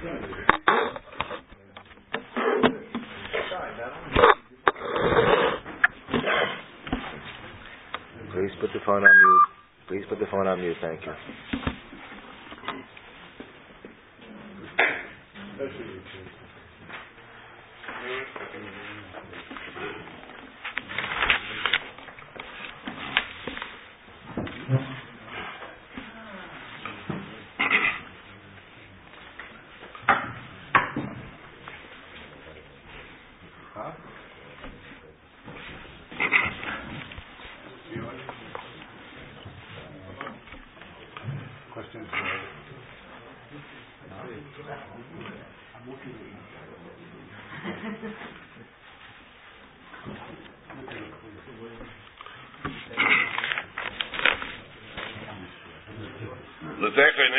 Please put the phone on mute. Please put the phone on mute. Thank you.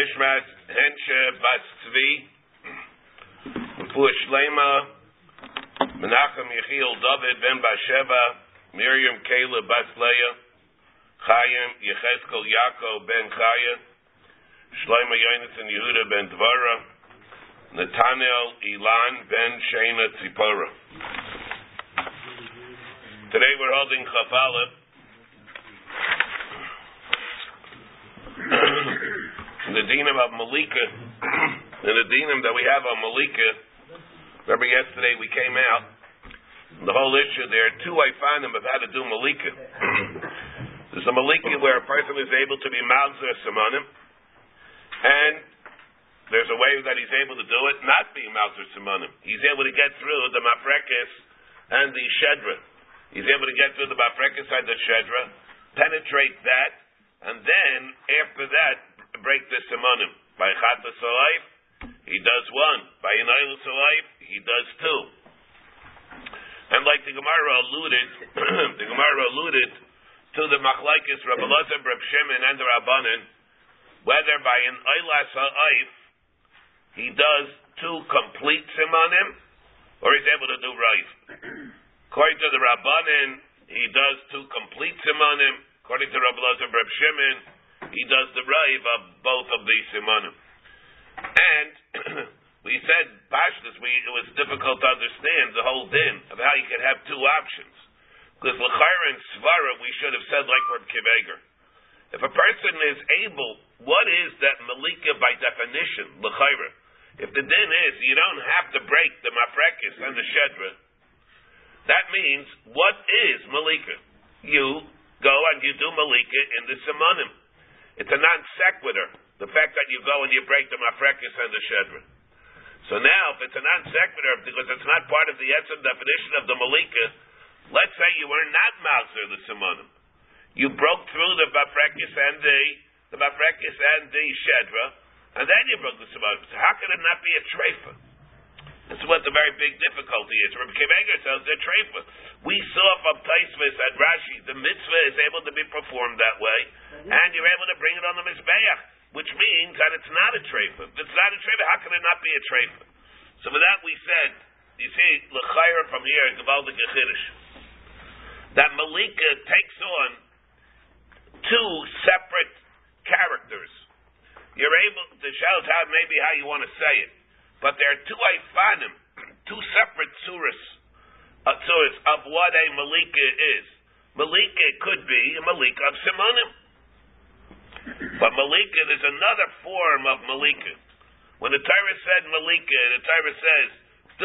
Bishmat Henschel Bas Tzvi, Pule Shlema, Menachem Yechiel David Ben Bashava, Miriam Kayla Basleya Chayam Yecheskel Yaakov Ben Chaya, Shleima Yonitz and Yehuda Ben Dvara, Natanel Ilan Ben Shena Tzipora. Today we're holding Chafalip. The dinam of Malika, and the dinam that we have on Malika, remember yesterday we came out, the whole issue, there are two ifanim of how to do Malika. There's a Malika where a person is able to be Malzer Simonim, and there's a way that he's able to do it, not being Malzer Simonim. He's able to get through the Mafrekis and the Shedra. He's able to get through the Mafrekis and the Shedra, penetrate that, and then after that, break the simonim. By Chatas Alayf, he does one. By Inailus Alayf, he does two. And like the Gemara alluded to the Machlaikis, Rabbi Lazer, Reb Shimon, and the Rabbanan, whether by an Inailus Alayf, he does two complete simonim, or he's able to do right. According to the Rabbanan, he does two complete simonim. According to Rabbi Lazer, Reb Shimon, he does the raiv of both of these simonim. And we said, Pashtus, it was difficult to understand the whole din of how you could have two options. Because L'chaira and Svara, we should have said like Rebbi Akiva Eiger. If a person is able, what is that Malika by definition, L'chaira? If the din is, you don't have to break the Mafrekis and the Shedra, that means, what is Malika? You go and you do Malika in the simonim. It's a non sequitur, the fact that you go and you break the Mafrekis and the Shedra. So now, if it's a non sequitur, because it's not part of the essence definition of the Malika, let's say you were not Mauser the Simonim. You broke through the Mafrekis and the Shedra, and then you broke the Simonim. So how could it not be a treifa? This is what the very big difficulty is. Rebbi Akiva Eiger tells the treifa. We saw from Taisvis and Rashi, the mitzvah is able to be performed that way, and you're able to bring it on the Mizbeach, which means that it's not a treifa. If it's not a treifa, how can it not be a treifa? So for that we said, you see, l'chayra from here, Gevaldik Echidish, that Malika takes on two separate characters. You're able to show us how, maybe how you want to say it, but there are two Eifanim, two separate Tzuras, it's of what a Malika is. Malika could be a Malika of Simonim. But Malika, there's another form of Malika. When the Torah said Malika, the Torah says,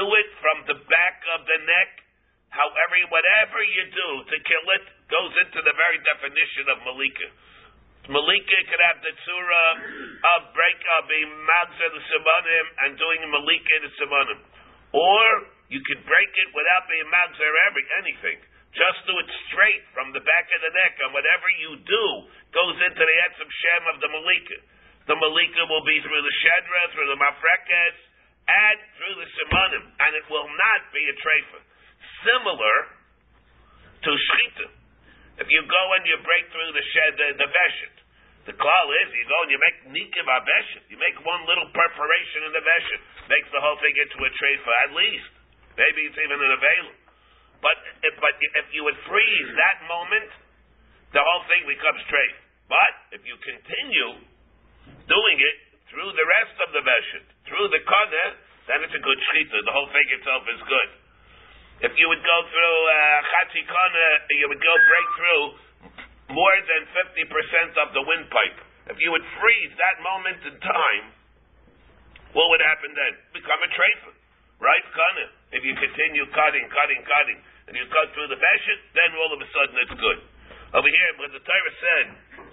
do it from the back of the neck. However, whatever you do to kill it goes into the very definition of Malika. Malika could have the tzura of being Magzer the Simonim and doing Malika the Simonim. Or you could break it without being magzer anything. Just do it straight from the back of the neck, and whatever you do goes into the etzem shem of the Malika. The Malika will be through the Shedra, through the Mafrekes, and through the Simonim, and it will not be a treifa. Similar to Shechita. If you go and you break through the Shedra, the Veshet, the klal is, you go and you make nikim aveshet. You make one little perforation in the veshet. Makes the whole thing into a treifa, at least. Maybe it's even an avela. But if you would freeze that moment, the whole thing becomes treifa. But if you continue doing it through the rest of the veshet, through the other, then it's a good shechita. The whole thing itself is good. If you would go through Chatzi Kana, you would go break through more than 50% of the windpipe. If you would freeze that moment in time, what would happen then? Become a treifa, right? Kana. If you continue cutting, and you cut through the bashet, then all of a sudden it's good. Over here, but the Torah said,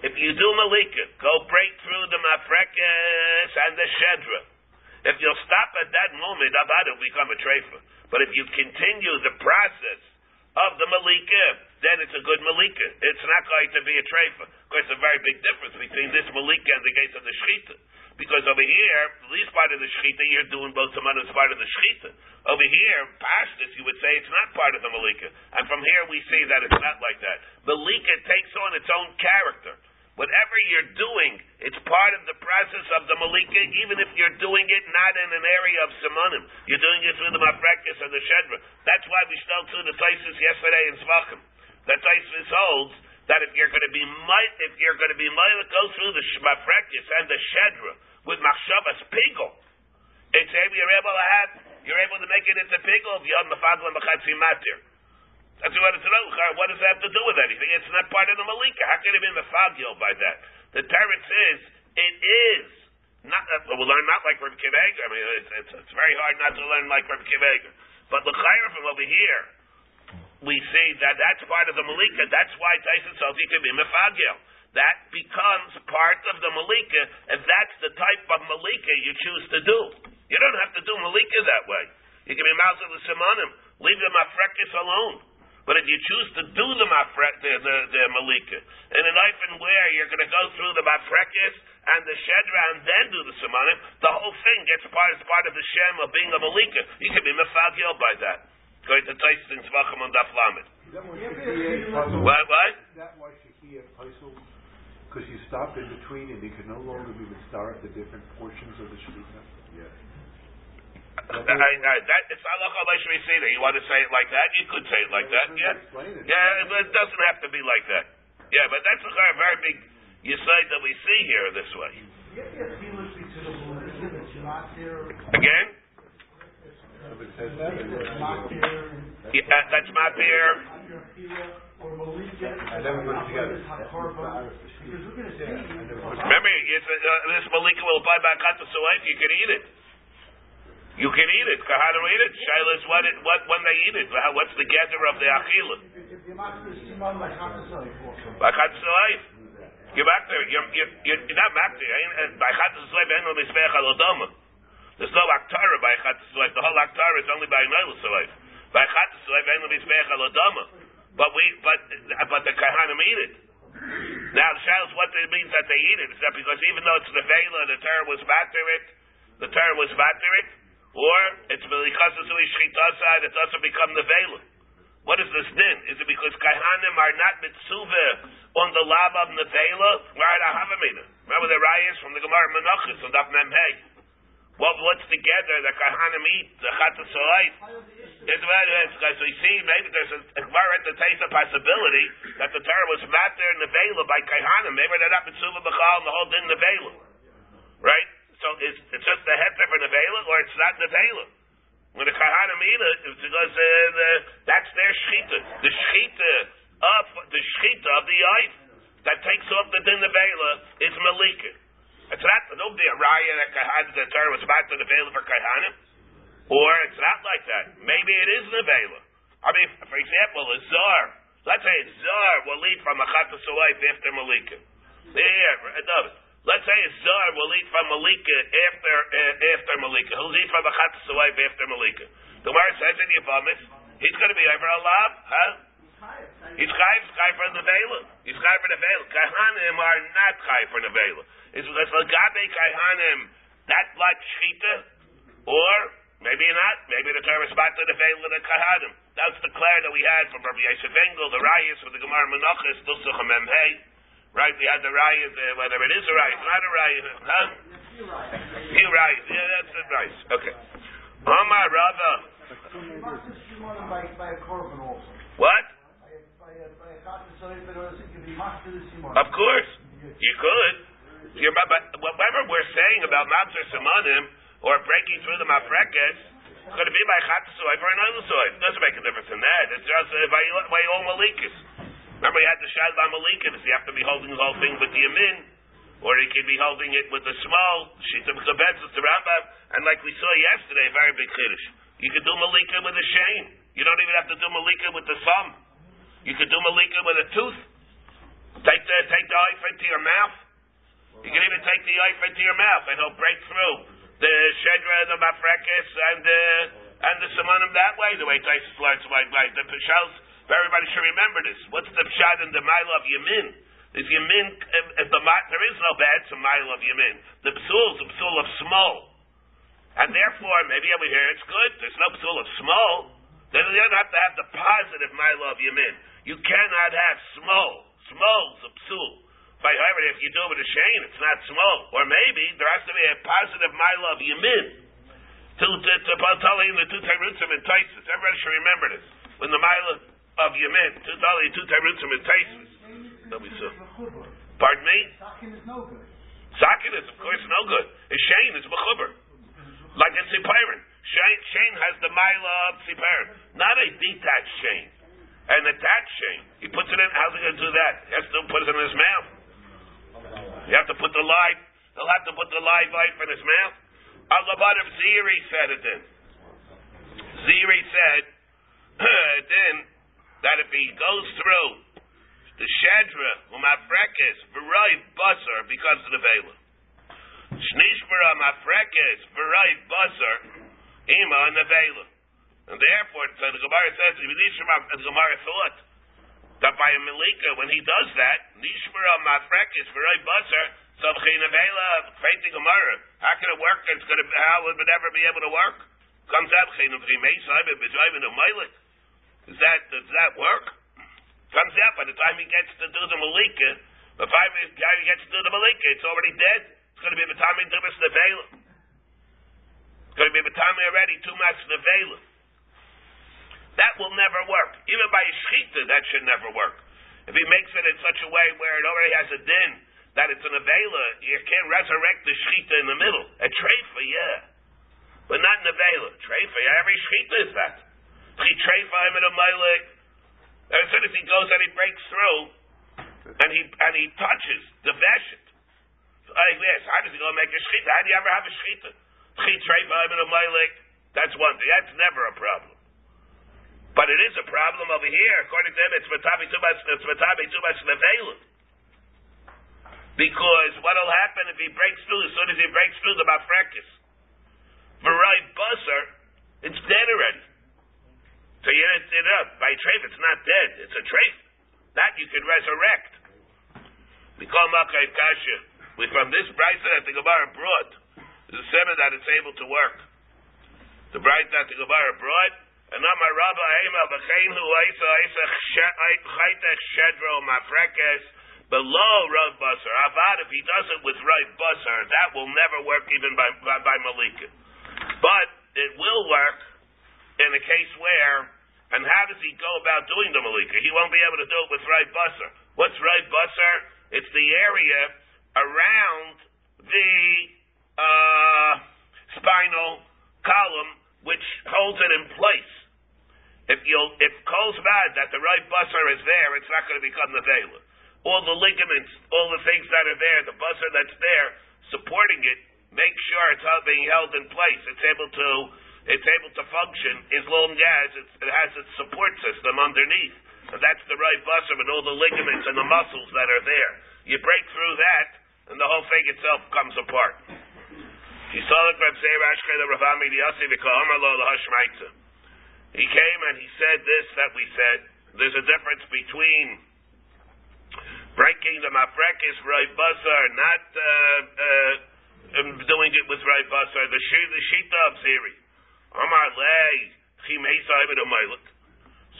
if you do malika, go break through the mafrekes and the shedra. If you'll stop at that moment, about it will become a treifa. But if you continue the process of the malika, then it's a good malika. It's not going to be a treifa. Of course, a very big difference between this malika and the case of the shechita. Because over here, the least part of the shechita, you're doing both tamanus part of the shechita. Over here, pashtus, you would say it's not part of the malika. And from here we see that it's not like that. Malika takes on its own character. Whatever you're doing, it's part of the process of the malika, even if you're doing it not in an area of simonim. You're doing it through the mafrekis and the shedra. That's why we stole through the taisis yesterday in Svachim. That taisis holds that if you're going to be go through the mafrekis and the shedra with machshavas pigol, it's able you're able to make it into pigol if you're on the fadlan b'chatzi matir. That's what it's about. What does that have to do with anything? It's not part of the malika. How can it be mefagil by that? The Torah says it is not. We'll learn not like Rebbi Akiva Eiger. I mean, it's very hard not to learn like Rebbi Akiva Eiger. But the chayra from over here, we see that that's part of the malika. That's why Tyson says he can be mefagil. That becomes part of the malika, and that's the type of malika you choose to do. You don't have to do malika that way. You can be mouth of the simonim. Leave the mafrekis alone. But if you choose to do the malika, in a knife and where you're going to go through the mafrekis and the shedra and then do the simonim, the whole thing gets part of the shem of being a malika. You can be mefagil by that. Going to taste in Zvachim on Daf Lamed. What? That why Shekiya Paisel, because you stopped in between and you can no longer be mistarik the different portions of the shechita. Yes. It's halacha l'shmi seder. You want to say it like that? You could say it like that. Yeah. Yeah, but it doesn't have to be like that. Yeah, but that's a very big yesod that we see here this way. Again? Yeah, that's my beer. Remember, this malika will buy back out the soif. You can eat it. You can eat it. How to eat it? Shaila is what when they eat it. What's the gather of the achila? You're back there. You're not back there. There's no aktara by Chatzisleif. The whole aktara is only by Noilusleif. By Chatzisleif, but the Kahanim eat it. Now, Shaila is what it means that they eat it. Is that because even though it's the Vela, the Torah was back there it. The Torah was back there it. Or it's because it's side, it doesn't become the Vela. What is this din? Is it because Kaihanim are not mitzuveh on the lab of Nevela? Remember the rayas from the Gemara Menachos on Daf Memhei. What's together that Kaihanim eat the Chatzis Soleif? So you see, maybe there's a Gemara at the taste of possibility that the Torah was matter Nevela by Kaihanim. Maybe they're not mitzuveh b'chal and the whole din Nevela, right? So it's just the heter for nevela, or it's not nevela. When the kahanim eat it, it's because that's their shechita, the shechita of the yid that takes off the din nevela is malika. It's not don't be a raya that kahanim the Torah was back to nevela for kahanim, or it's not like that. Maybe it is nevela. I mean, for example, a zar. Let's say a zar will eat from a chatas soleif after malika. There, another. Let's say a Zar will eat from Malika after Malika. He'll eat from a Chatzis Soleif after Malika. The Gemara says in Yevamis, he's going to be over a lab, huh? He's chai for the Vela. He's chai for the Vela. Kaihanim are not chai for the Vela. It's because Lagabe Kaihanim, that like Shechita, or maybe not, maybe the term is back to the Vela the Kaihanim. That's the Clare that we had from Rabbi Yishevengel, the Rayas with the Gemara Menachos, Dulsach Memhei. Right, we had the raya, whether it is a raya, not a raya, huh? Few raya, yeah, that's the rice. Okay. Omar Rava. So you must assume by a korban also. What? By a chatzis soleif, but it could be matzah simonim. Of course, you could. Whatever we're saying about matzah simonim, or breaking through the mafrekes, could it be by chatzusoy or an oilusoy? It doesn't make a difference in that. It's just by all malikis. Remember, you had the shad by malikis. You have to be holding the whole thing with the yamin, or you can be holding it with the small shitim chabetz with the Rambam. And like we saw yesterday, a very big kiddush. You could do malika with a shame. You don't even have to do malika with the thumb. You could do malika with a tooth. Take the oifet to your mouth. You can even take the oifet to your mouth, and he'll break through the shedra, the mafrekes, and the simonim that way. The way Taisus learns like the pshals. Everybody should remember this. What's the pshat in the mile of yamin? Is yamin there is no bad. It's a mile of yamin. The psul is a psul of small, and therefore maybe over here it's good. There's no psul of small. Then you don't have to have the positive mile of yamin. You cannot have small. Small's a psul. By however, if you do it with a shein, it's not small. Or maybe there has to be a positive mile of yamin to tali in the two tairutzim and taisus. Everybody should remember this. When the mile of yamin, two tali, two tairutzim and taisus. Pardon me? Sakin is of course no good. A shein is mechuber, like a sipirin. Shein has the mile of sipirin, not a detached shein. An attached shein. He puts it in. How's he going to do that? He has to put it in his mouth. You have to put the live. He'll have to put the live life in his mouth. Al-Labad of Ziri said it then. Ziri said then that if he goes through the shedra umafrekes v'ray basar because of the vela, shnishbara mafrekes v'ray basar ima and the vela. And therefore, so the Gemara says, the Gemara thought that by a Malika, when he does that, Nishmara Mafrekis V'Roi Basar, Sabchina Vela, Faiti Gemara, how can it work? It's going to, how would it ever be able to work? Comes out, does that work? Comes out by the time he gets to do the Malika, by the time he gets to do the Malika, it's already dead. It's going to be Batami Dubas Nevela. It's going to be Batami already, too much Nevela. That will never work. Even by a shechita, that should never work. If he makes it in such a way where it already has a din, that it's an avela, you can't resurrect the shechita in the middle. A treifa, yeah. But not an avela. Treifa, yeah, every shechita is that. Treifa, I'm in a meilik. As soon as he goes and he breaks through, and he touches the veshet. Like this, how does he go make a shechita? How do you ever have a shechita? Treifa, I'm in a meilik. That's one thing. That's never a problem. But it is a problem over here. According to him, it's matabi too much nevela. Because what'll happen if he breaks through? As soon as he breaks through the mafrekis, v'ray basar, it's dead already. So you by treif, it's not dead. It's a treif that you can resurrect. We call makay kasha. We from this brisa that the Gemara brought, the seminar that it's able to work. The brisa that the Gemara brought. And now my Rabbi Ema v'cheinu chaytech shedro mafrekes below Rav Basar. Avad if he does it with Rav Basar, that will never work even by Malika. But it will work in a case where, and how does he go about doing the Malika? He won't be able to do it with Rav Basar. What's Rav Basar? It's the area around the spinal column which holds it in place. If calls bad that the right busser is there, it's not going to become the vela. All the ligaments, all the things that are there, the busser that's there supporting it, make sure it's being held in place. It's able to function as long as it has its support system underneath. And that's the right busser with all the ligaments and the muscles that are there. You break through that, and the whole thing itself comes apart. He saw that Reb Zeir Ashkei the Rav Ami Yossi v'Kohamar Lo LaHashmaitza. He came and he said this that we said. There's a difference between breaking the mafrekis Roi Basar, not doing it with Roi Basar. The Shita of Ziri. Amar Lei Chimeisa Ibn Umaylik.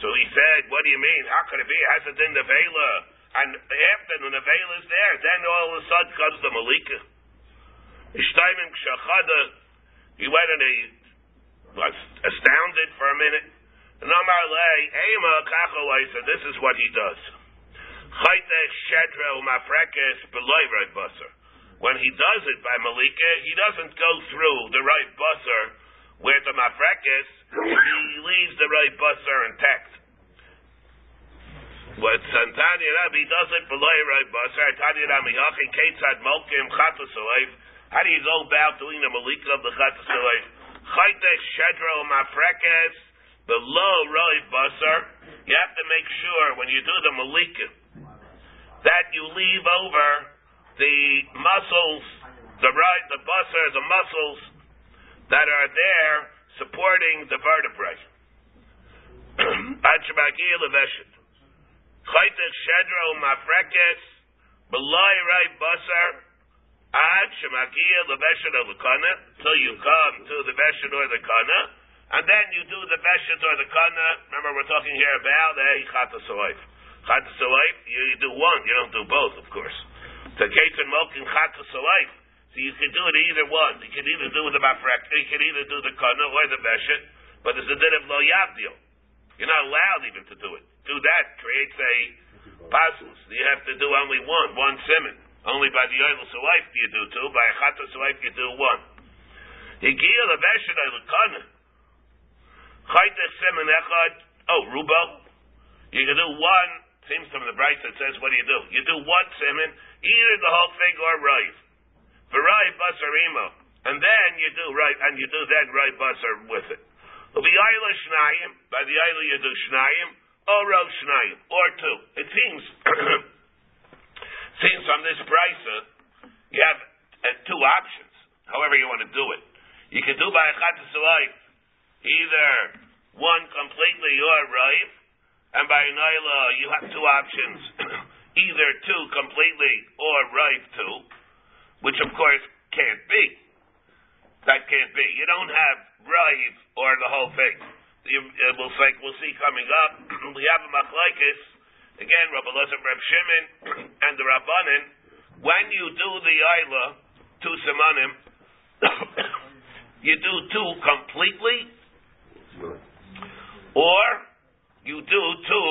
So he said, what do you mean? How could it be? Has it in the Vela? And after the Vela is there, then all of a sudden comes the Malika. He went and he was astounded for a minute. And this is what he does. when he does it by Malika, he doesn't go through the right busser with the mafrekis, he leaves the right busser intact. What Santani Rabbi does it below a right busser, Tani Rabbi Hachi Ketzad Malkim Chatos Aleif. How do you go about doing the Malika of the Chatos Aleif? Chaytech Shedro Mafrekis, below right busser, you have to make sure when you do the Malika that you leave over the muscles, the busser, the muscles that are there supporting the vertebrae. Till you come to the veshet or the kana, and then you do the veshet or the kana. Remember, we're talking here about a chatas aleif. You do one, you don't do both, of course. The case in Malkin chatas aleif. So you can do it either one. You can either do the mafrekah, you can either do the kana or the veshet, but there's a din of lo yavdil. You're not allowed even to do it. Do that creates a passus. You have to do only one siman. Only by the oil aleif do you do two. By a chatas aleif you do one. Higil the veshet or the kana. Chaytech siman echad. Oh, rubo. You can do one. Seems from the bright that says, what do you do? You do one siman, either the whole thing or rive. V'rai basarimo, and then you do right, and you do that right basar with it. V'ayla shnayim, by the ayla you do shnayim, or rov shnayim, or two. It seems from this brisa you have two options. However you want to do it, you can do by a chatas aleif either one completely or rive, and by an ayla you have two options, either two completely or rive two. Which of course can't be. That can't be. You don't have rive or the whole thing. We'll see coming up. We have a machlokes again, Rabbi Lazer, Reb Shimon, and the Rabbanan. When you do the ayla, two simanim, you do two completely, or you do two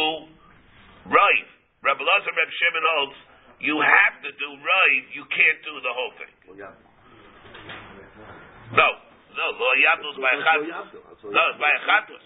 rive. Rabbi Lazer, Reb Shimon holds. You have to do right, you can't do the whole thing. No, lo yabdus by a chatus. No, it's by a chatus.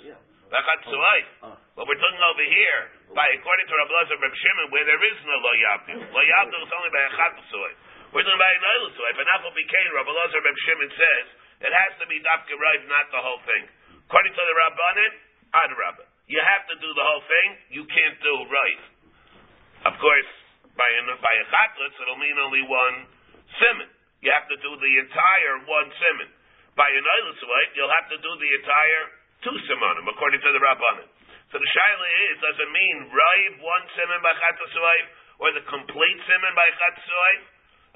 By a chatus life. But we're talking over here, according to Rabbi Lazer Reb Shimon, where there is no lo yabdus. Lo yabdus is only by a chatus life. We're talking by an oilus life. And Afal Bikain, Rabbi Lazer Reb Shimon says, it has to be dafka right, not the whole thing. According to the Rabbanan, adrabba. You have to do the whole thing, you can't do right. Of course, By a chatlitz, it'll mean only one siman. You have to do the entire one siman. By an oilus life, you'll have to do the entire two simanim, according to the Rabbanan. So the shaila is, does it mean rive one siman by chatlitz life, or the complete siman by chatlitz life?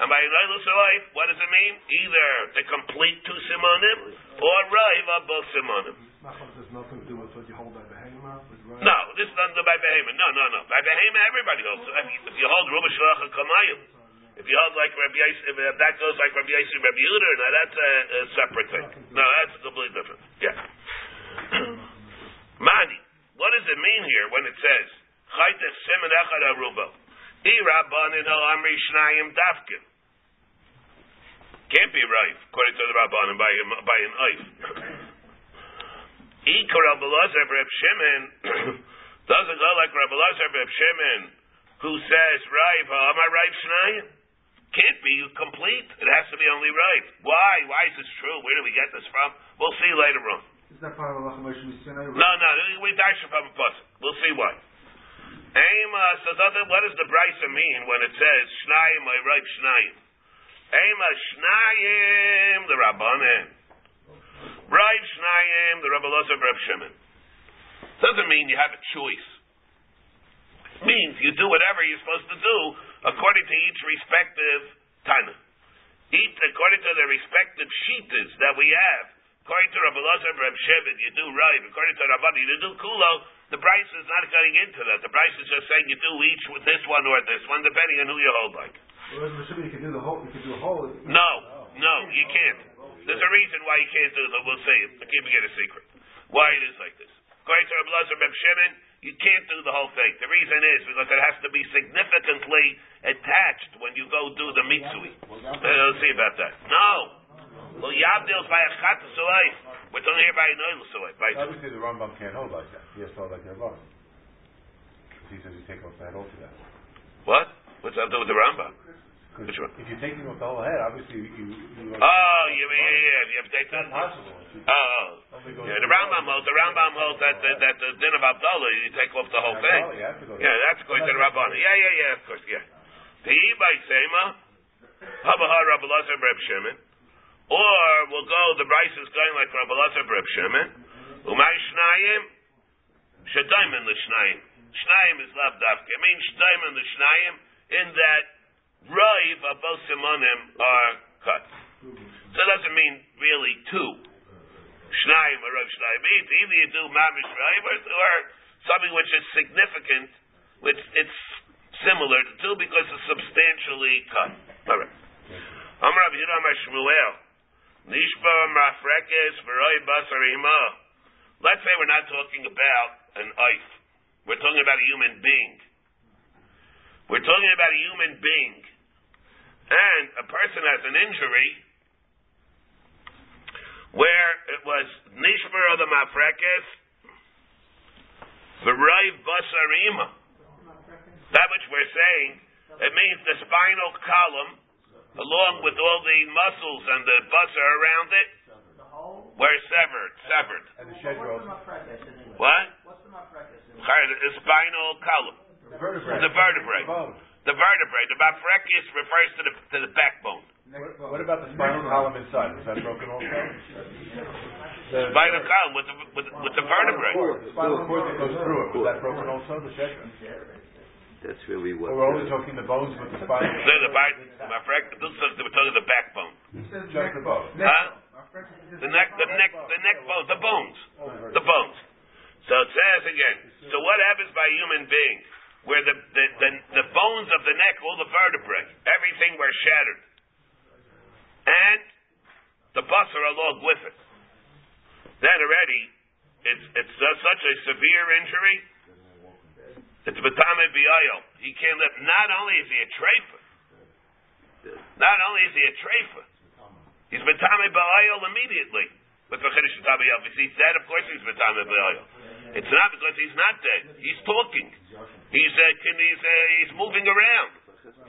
And by an oilus life, what does it mean? Either the complete two simanim, or rive of both simanim. No, this is not by Behemah. No. By Behemah, everybody holds. I mean, if you hold Ruba Shalach HaKamayim, if you hold like Rabbi Yisro, if that goes like Rabbi Yisro and Rabbi Yehuda, now that's a separate thing. No, that's completely different. Yeah. Mani, what does it mean here when it says, Chaytech Simen Echad HaRuba, I Rabbanin Ho Amri Shnayim Dafkin? Can't be right, according to the Rabbanin, by an oif. Ikar Rabbi Lazer Reb Shimon doesn't go like Rabbi Lazer Reb Shimon, who says rive. Am I rive shnayim? Can't be complete. It has to be only rive. Why? Why is this true? Where do we get this from? We'll see later on. Is that part of No. We darshan from a pasuk. We'll see why. Ema says, what does the brisa mean when it says shnayim I rive shnayim? Ema shnayim the Rabbanan. Rive Shnayim, the Rebbi Elazar Reb Shimon. Doesn't mean you have a choice. It means you do whatever you're supposed to do according to each respective Tana. According to the respective Shitas that we have. According to Rebbi Elazar Reb Shimon, you do Rive. According to Rabbanan, you do Kulo. The Brisa is not getting into that. The Brisa is just saying you do each with this one or this one, depending on who you hold like. Well, Reb Shimon, you can do the whole. No, you can't. There's a reason why you can't do that. We'll see it. I can't get a secret. Why it is like this. According to Rabbi Lazer Reb Shimon, you can't do the whole thing. The reason is because it has to be significantly attached when you go do the mitzvah. Let's see about that. No. Well, Yabdil's by a chat of life. We're talking here by a noel of life. Obviously, the Rambam can't hold like that. He has to hold like the Rambam. He says you take off the head altogether. What? What's that to do with the Rambam? Which one? If you're taking off the whole head, obviously you have to take that. The Rambam holds that the din of Abdullah, you take off the whole thing. Yeah, that's going to the Rabban. Yeah, of course, yeah. The Ibai Sema, Habahar Rabbi Lazer Reb Shimon, or we'll go, the Bryce is going like Rabbi Lazer Reb Shimon, Umay Shnayim, Shadaiman Lishnayim. Shnayim is Labdafka. It means Shnayim Lishnayim in that Raiv of both Simonim are cut. So it doesn't mean really two. Shnayim or Rav Shnayim. Either you do Mamish Raiv or something which is significant, which it's similar to two because it's substantially cut. All right. Amar Rabbi Yirmiyah Mishmuel. Nishba Mafrekes V'Roi Basarima. Let's say we're not talking about an oif. We're talking about a human being. We're talking about a human being. And a person has an injury where it was nishmer of the mafrekes v'raiv basarima. That which we're saying, it means the spinal column along with all the muscles and the basar around it were severed. What? What's the mafrekes? The spinal column. The vertebrae. The mafrekes refers to the backbone. What about the spinal column inside? Is that broken also? The spinal column with the vertebrae. The spinal cord that goes through it. Was that broken also? The chakra. That's really what. We're only talking the bones with the spinal. We're talking the backbone. Just the bone. Huh? The neck bone. The bones. So it says again. So what happens by a human being? Where the bones of the neck, all the vertebrae, everything were shattered. And the basar along with it. Then already, it's such a severe injury, it's Batame Biayo. He can't live. Not only is he a trefa, he's Batame Biayo immediately. With the Chiddush Tabi Yov, if he's dead, of course he's Batame Biayo. It's not because he's not dead. He's talking. He's moving around.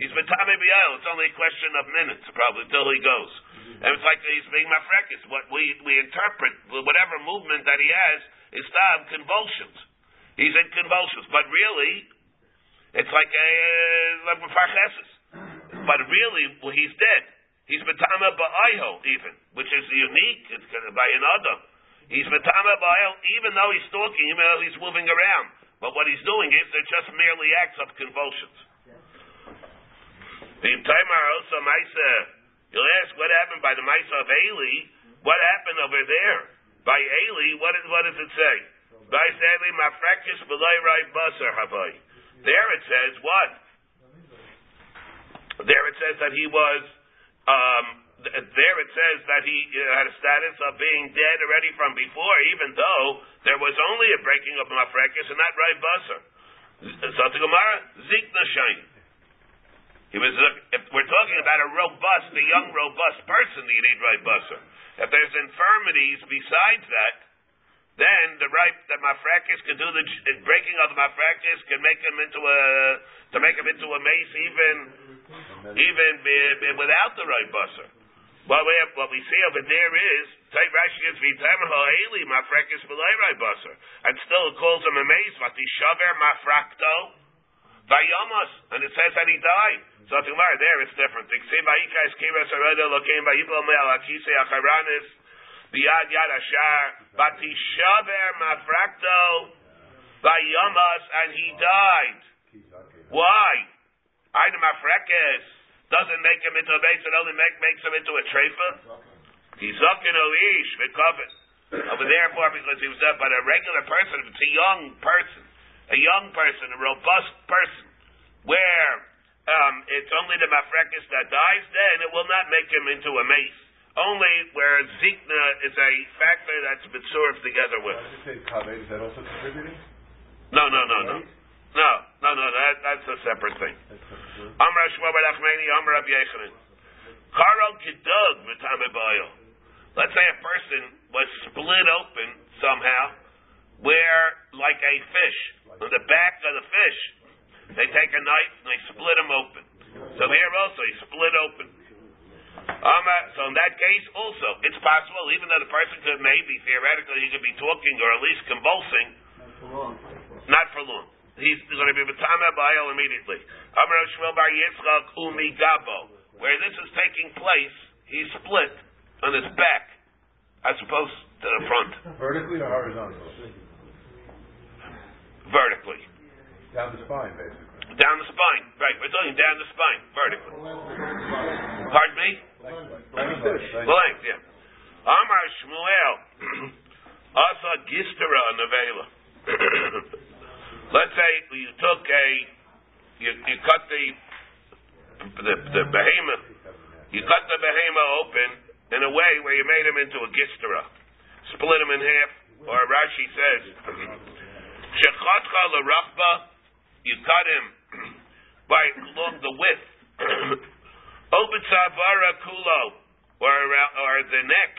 He's Matame Biel. It's only a question of minutes, probably, till he goes. And it's like he's being mafrekis. What we interpret, whatever movement that he has, is stam convulsions. He's in convulsions. But really, it's like Mefarchesis. But really, he's dead. He's Matame Ba'ayho, even, which is unique by an Adam. He's Matame Ba'ayho, even though he's talking, even though he's moving around. But what he's doing is they're just merely acts of convulsions. The Taimar also Maisa, you'll ask what happened by the Maisa of Eli. What happened over there? By Eli, what does it say? By Eli Mafrekis Belay Rai Basar Havai. There it says what? There it says that he was there it says that he had a status of being dead already from before, even though there was only a breaking of Mafrekis and not Rai Basar. Santa Gemara, Zikna Shain. He was. If we're talking about a young, robust person, you need right basar. If there's infirmities besides that, then the mafrekis can do the breaking of the mafrekis can make him into a mace even without the right basar. What we see over there is take Rashi as v'tamah ha'eli mafrekis v'lay right basar, and still it calls him a mace. Vati shaver mafrakto. And it says that he died. So there it's different. And he died. Why? Ayin mafrekes doesn't make him into a base, it only makes him into a treifa. Therefore, because he was dead, but a regular person, if it's a young person, a robust person, where it's only the mafrekis that dies, then it will not make him into a mace. Only where zikna is a factor that's been served together with. Does it say kaved? Is that also contributing? No. That's a separate thing. Amr Shmuel bar Achmeni, Amr Rabbi Yechanan. Charal Gedug v'tameboyo. Let's say a person was split open somehow, where like a fish, on the back of the fish, they take a knife and they split him open. So here also he split open. So in that case also, it's possible, even though the person could maybe, theoretically, he could be talking or at least convulsing. Not for long. He's going to be Matama Baal immediately. Amar Shmuel Bar Yitzchak Umi Gabo. Where this is taking place, he's split on his back, as opposed to the front. Vertically or horizontally? Vertically. Down the spine, basically. Down the spine. Right, we're talking down the spine. Vertically. Pardon me? Blank, yeah. Amar Shmuel Asa Gistera Nevela. Let's say you took you cut the behemoth, you cut the behemoth open in a way where you made him into a gistera, split him in half, or Rashi says, shechatcha l'rachba, you cut him by along the width, obitzavara kulo, or the neck,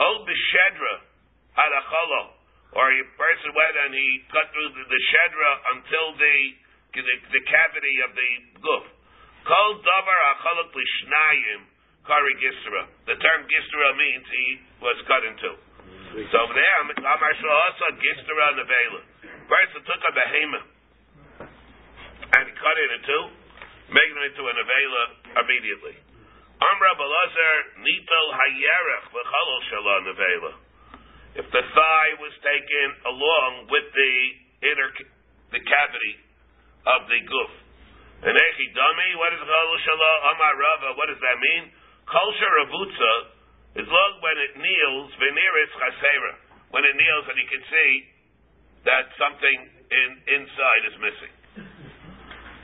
obishedra halachalo. Or a person went and he cut through the shedra until the cavity of the goof. Kol davar hachalak lishnayim kari gisra. The term gisra means he was cut in two. So there, Amar Shalasa gisra nevela. Person took a behemoth and he cut it in two, making it into a nevela immediately. Amra Balazer nitel hayerach v'chalol shala nevela. If the thigh was taken along with the inner, the cavity of the goof. And echi dummy, what is chol shalah amar Rava? What does that mean? Kol sharavutza is long when it kneels, veneris chasera, when it kneels and you can see that something inside is missing.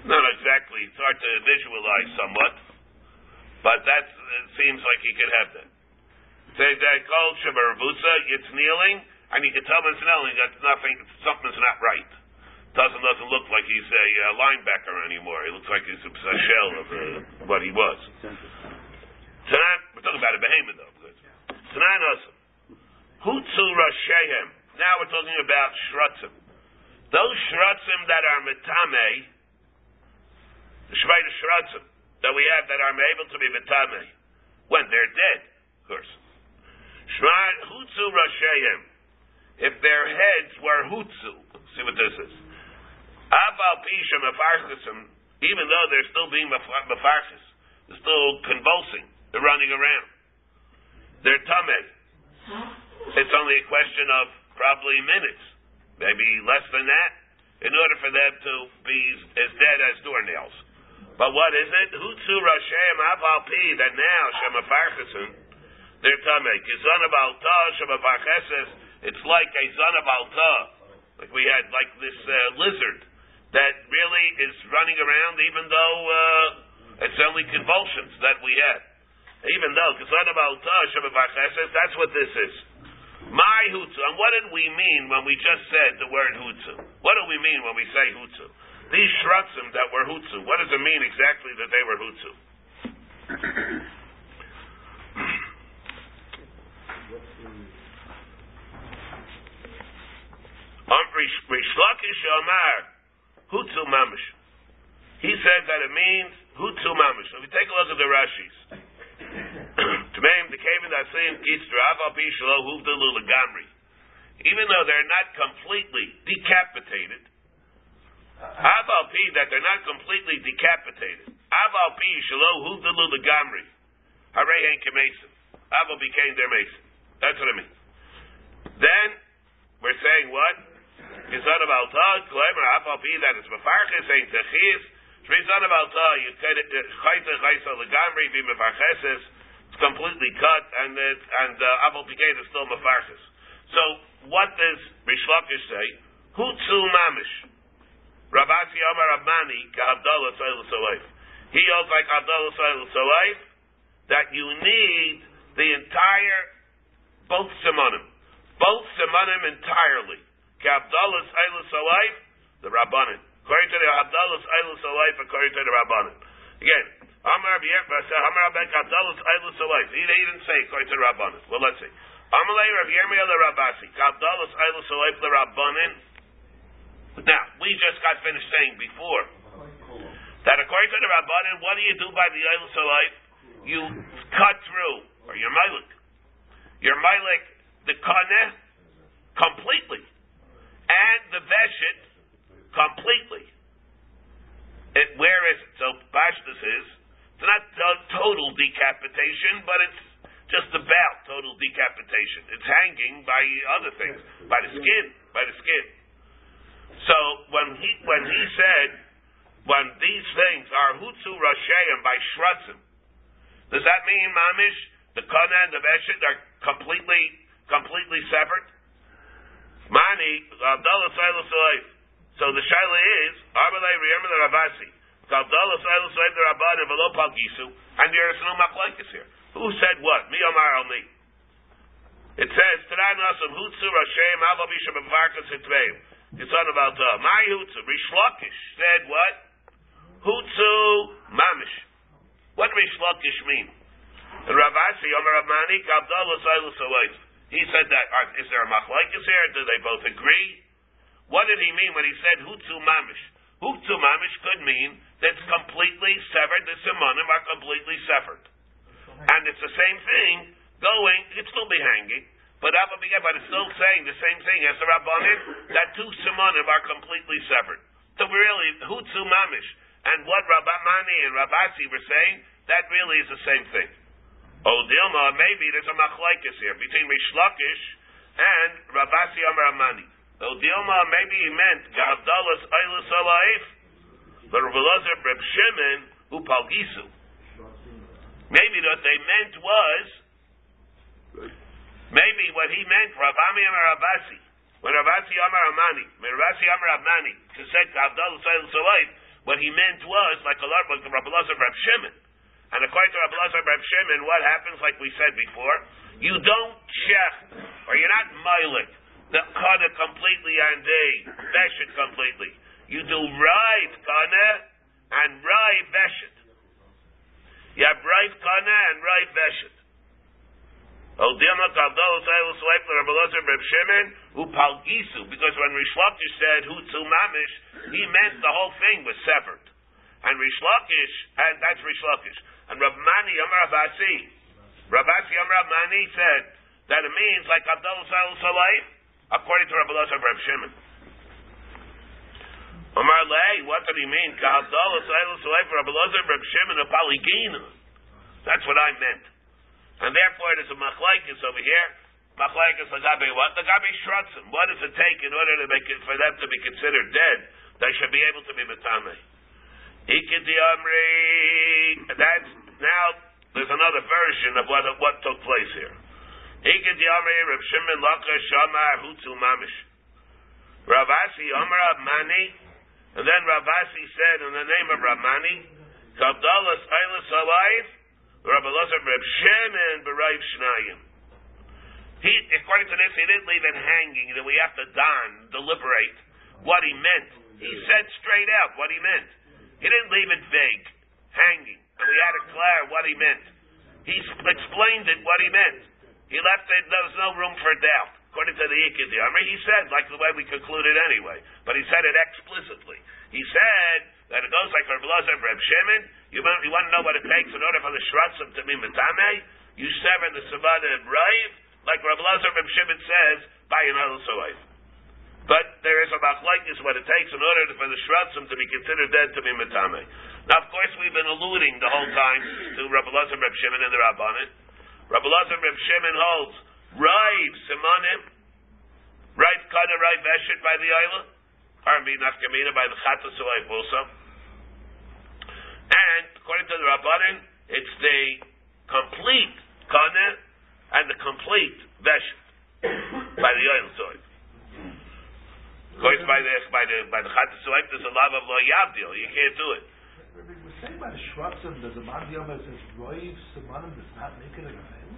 Not exactly, it's hard to visualize somewhat, but that seems like you could have that. Say that called Shabarabutza, it's kneeling, and you can tell when it's kneeling that nothing, something's not right. Doesn't look like he's a linebacker anymore. He looks like he's a shell of what he was. Tanan, we're talking about a behemoth though. Tanan Asam. Hutsu Rashehem. Now we're talking about Shratzim. Those Shratzim that are Metame, the Shvaita Shratzim that we have that are able to be Metame, when they're dead, of course. Hutzu Rashayim. If their heads were Hutzu, see what this is. Aval Pisha Mefarchisim, even though they're still being Mefarchis, they're still convulsing, they're running around. They're Tameh. It's only a question of probably minutes, maybe less than that, in order for them to be as dead as doornails. But what is it? Hutzu Rashayim Aval Pi, that now Shemafarchisim. They're tamei. It's like a zanabalta, like we had, like this lizard that really is running around, even though it's only convulsions that we had. Even though kizanabalta shemavarcheses, that's what this is. My hutzu. And what did we mean when we just said the word hutzu? What do we mean when we say hutzu? These shrutzim that were hutzu. What does it mean exactly that they were hutzu? Rishlakish Omar Hutzu Mamish. He says that it means Hutzu Mamish. If you take a look at the Rashis, even though they're not completely decapitated, Abba became their mason. That's what it means. Then we're saying what? It's completely cut, and Abel Begay is still mefarches. So what does Rish Lakish say? Hutzu mamish. Rabasi Omar Abmani k'Abdullah Soil Soif. He holds like Abdullah Soil Soif that you need the entire both simonim entirely. Kabdallah Sailus Alive the Rabbanan. According to the Abdallus Eilus Alayf, according to the Rabbanan. Again, Amar Rabbi Akiva said, Amar Rabbi Abdallus Eilus Alayf. He didn't say according to the Rabbanan. Well, let's see. Amalei Rabbi Yirmiyah the Rabasi, Abdallus Eilus Alayf the Rabbanan. Now, we just got finished saying before that according to the Rabbanan, what do you do by the Eilus Alayf? You cut through, or you're Meilik. You're Meilik the Kaneh completely, and the Veshit completely. Whereas, so Pashtus is, it's not total decapitation, but it's just about total decapitation. It's hanging by other things, by the skin, So when he said, when these things are Hutsu Rasheim by Shratzim, does that mean, Mamish, the Kana and the Veshit are completely separate? Mani, Abdullah Silas Oif. So the Shaila is, Amalei Riyam the Rabasi, Abdullah Silas Oif the Rabban and Velo Palgisu, and there is no Machlaikis here. Who said what? Mi Omar al Mi. It says, Tanan Asam Hutsu Rashem Avabisham and Varkas Hitveim, the son of Alta. My Hutsu, Rish Lakish said what? Hutsu Mamish. What does Rish Lakish mean? The Ravasi, Omar Abmani, Abdullah Silas Oif. He said that. Is there a machlokes here? Do they both agree? What did he mean when he said Hutzu Mamish? Hutzu Mamish could mean that's completely severed. The simonim are completely severed. And it's the same thing going, it could still be hanging, but it's still saying the same thing as the Rabbanim, that two simonim are completely severed. So really, Hutzu Mamish and what Rabamani and Rabasi were saying, that really is the same thing. Oh, Dilma, maybe there's a machlokes here between Rish Lakish and Rabasi Amar Amani. Oh, Dilma, maybe he meant Gavdalas Eilus Alaif, the Rabbi Lazer Reb Shimon Upalgisu. Maybe what they meant was, maybe what he meant, Rabami Amar Rabasi, when Rabasi Amar Amani, he said Gavdalas Eilus Alaif, what he meant was, like a lot of the Rabbi Lazer Reb Shimon. And according to Rabbi Lazer Reb Shimon, what happens, like we said before, you don't check, or you're not milik, the kana completely and a veshit completely. You do rive kana and rive veshit. You have rive kana and rive veshit. Odema kavdalos aylos leif the Rabbi Lazer Reb Shimon upalgisu, because when Rish Lakish said hutzu mamish, he meant the whole thing was severed. And Rish Lakish, and that's Rish Lakish. And Rabmani Amar Rabasi Amar Rabmani said that it means like Abdullah Salih Salayim, according to Rabbi Lazer Reb Shimon. Amar Lei, what did he mean? Abdullah Salih Salayim, Rabbi Lazer Reb Shimon of Paligina. That's what I meant. And therefore it is a machlokes over here. Machlokes Lagabe what? Lagabe Shratzim. What does it take in order to make it, for them to be considered dead? They should be able to be metameh. Ikidi Amri. That's now. There's another version of what took place here. Ikidi Amri, Reb Shimon Laka Shamar Hutzu Mamish. Ravasi Amar Rabmani, and then Ravasi said in the name of Rabmani, Kabdalas Eilas Alayif, Rabbi Lazer Reb Shimon B'Rayv Shnayim. He, according to this, he didn't leave it hanging that we have to deliberate what he meant. He said straight out what he meant. He didn't leave it vague, hanging, and we had to declare what he meant. He explained it, what he meant. He left it, there was no room for doubt, according to the Ikidi. I mean, he said, like the way we concluded anyway, but he said it explicitly. He said that it goes like Reb Lazer Reb Shimon, you want to know what it takes in order for the Shratzim to be Metameh? You sever the Savada and Raiv, like Reb Lazer Reb Shimon says, by an Eilus Halayif. But there is a machlokes what it takes in order for the shratzim to be considered dead to be metameh. Now, of course, we've been alluding the whole time to Rabbi Lazer Reb Shimon and the Rabbanan. Rabbi Lazer Reb Shimon holds rive simonim, rive kada, rive veshit by the ayla, or nafkamina by the chatas oif also. And according to the Rabbanan, it's the complete kana and the complete veshit by the ayla oif. Of course, by the Chatzis, there's a lot of lo yavdil. You can't do it. Rabbi, we're saying by the Shratzim, there's a man that says roiv simonim does not make it a thing.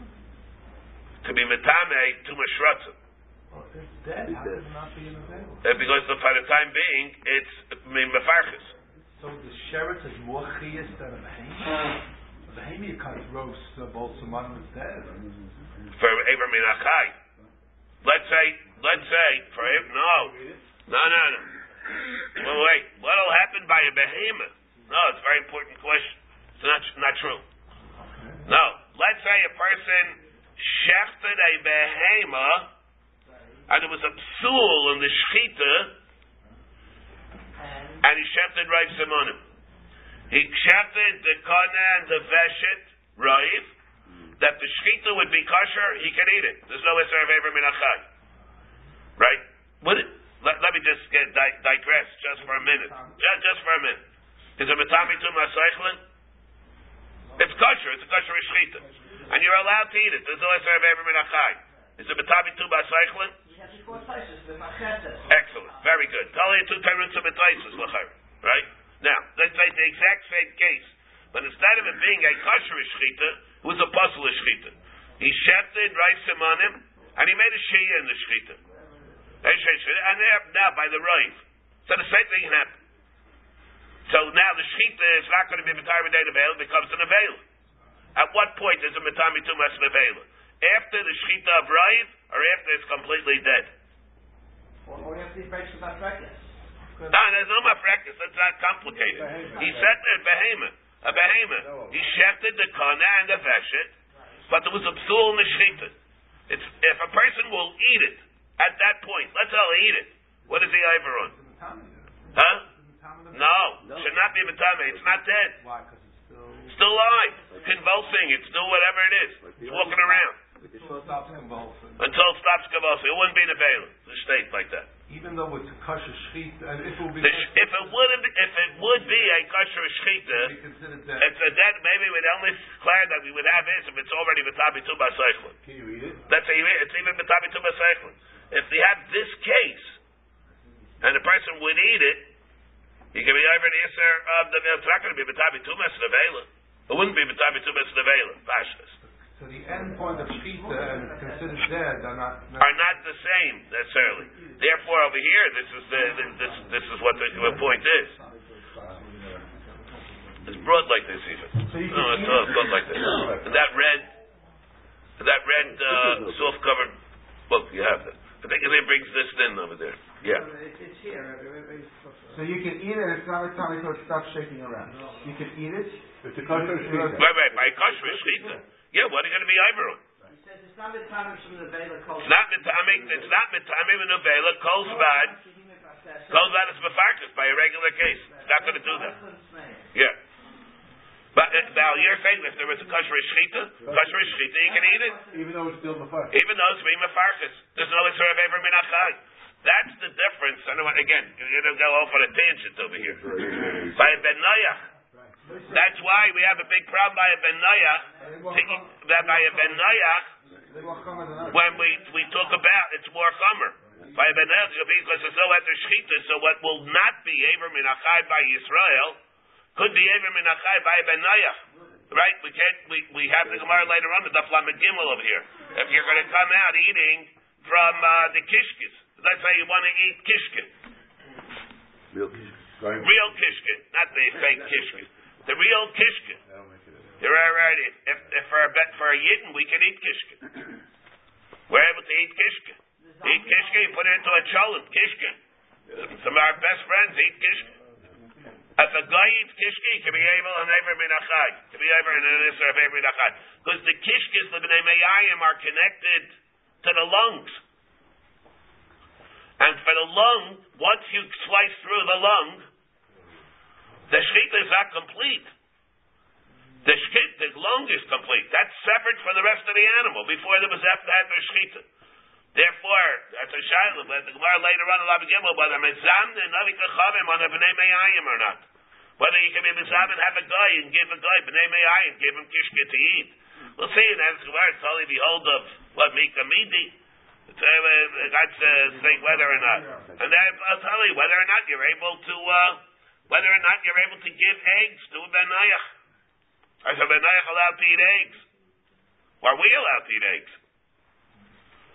To be metameh, to mashratzim. dead, how could it not be in the table? Because for the time being, it's mefarchis. So the sheretz is more chiyus than a behemah? A behemah can't roast a bolsoman who's dead. For Eber Minachai. Let's say, for him, no. Well, wait, what'll happen by a behemah? No, it's a very important question. It's not true. Okay. No. Let's say a person shechted a behemah and it was a psul in the shechita, and he shechted Raif Simonim. He shechted the kana and the veshet, Raif, that the shechita would be kosher, he can eat it. There's no Isser of Eber Minachai. Right? Let me just digress just for a minute. Just for a minute. Is a matami to masaychlin? It's kosher. It's a kosher shechita, and you're allowed to eat it. There's no Isser of Eber Minachai. Is a matami to masaychlin? Excellent. Very good. Tell you two terrorists of mataisis l'chayr. Right? Now, let's say the exact same case, but instead of it being a kosher shechita, it was a puzzle shechita. He shechted Raif Simonim, and he made a sheyah in the shechita. And now, by the Raif. So the same thing happened. So now the shechita is not going to be matami to neveil, it becomes an neveil. At what point is it matami to mas neveil? After the shechita of Raif, or after it's completely dead? Or after he breaks the mafrekis. No, there's no mafrekis. That's not complicated. He said that a behemoth. He shechted the kana and the veshet, but there was a psul in the shechita. It's if a person will eat it at that point. Let's all eat it. What is he over on? Huh? No, should not be matame. It's not dead. Why? Because it's still alive, convulsing. It's still whatever it is. It's walking around. Until it stops convulsing. It wouldn't be the bail, the state like that. Even though it's a kosher shechita, and if it would be a kosher shechita, it's a dead. Maybe we'd only declare that we would have is if it's already b'tabi tu b'asaychlin. Can you read it? That's it's even b'tabi tu b'asaychlin. If they have this case, and the person would eat it, he can be over the answer of the it's not going to be b'tabi tu b'asaychlin. It wouldn't be b'tabi tu b'asaychlin. Pashas. So the end point of shechita and considered dead are not the same necessarily. Therefore, over here, this is what the point is. It's broad like this even. It's broad like this. That red self-covered book you have there. I think it brings this in over there. Yeah. It's here. So you can eat it. It's not like something so it stops shaking around. You can eat it. It's a kosher shechita. Right. By kosher shechita. Yeah, what are you going to be over on? He says it's not mitamim from the Vela Kol. It's not mitamim in the Vela Kol Svad. Kol Svad is mefarkas by a regular case. It's not going to do that. Yeah. But now you're saying if there was a kosher shechita, you can eat it. Even though it's still mefarkas. Even though it's being mefarkas. There's no Isser of Eber Minachai. That's the difference. I know, again, you're going to go off on a tangent over here. By a benayach. That's why we have a big problem by a benayach. When we talk about it's more chomer by a benayach because there's no other shechita. So what will not be Eber Minachai by Yisrael could be Eber Minachai by a benayach. Right? We can't. We have the Gemara later on the Daf Lamed Gimel over here. If you're going to come out eating from the kishkes, let's say you want to eat kishke, real kishke, not the fake kishke. The real kishkin. Right. If for a yidden, we can eat kishkin. We're able to eat kishkin. Eat kishkin, you put it into a cholent, kishkin. Some of our best friends eat kishkin. If a guy eats kishkin, he can be able an Eber Minachai. He can be able an Isser of Eber Minachai. Because the kishkis, the B'nai Mayayim, are connected to the lungs. And for the lung, once you slice through the lung, the shechita is not complete. The lung is complete. That's separate from the rest of the animal before there was after that the shechita. Therefore, that's a shayla. The Gemara later on in Lamed Gimel whether mezamnin navik achavim on a bnei me'ayim or not. Whether you can be mezam and have a guy and give a guy bnei me'ayim, give him kishke to eat. We'll see in that Gemara it's only behold of what mika midi. That's a thing whether or not, and then I'll tell you whether or not you're able to. Whether or not you're able to give eggs to a benayach. Is a benayach allowed to eat eggs? Or are we allowed to eat eggs?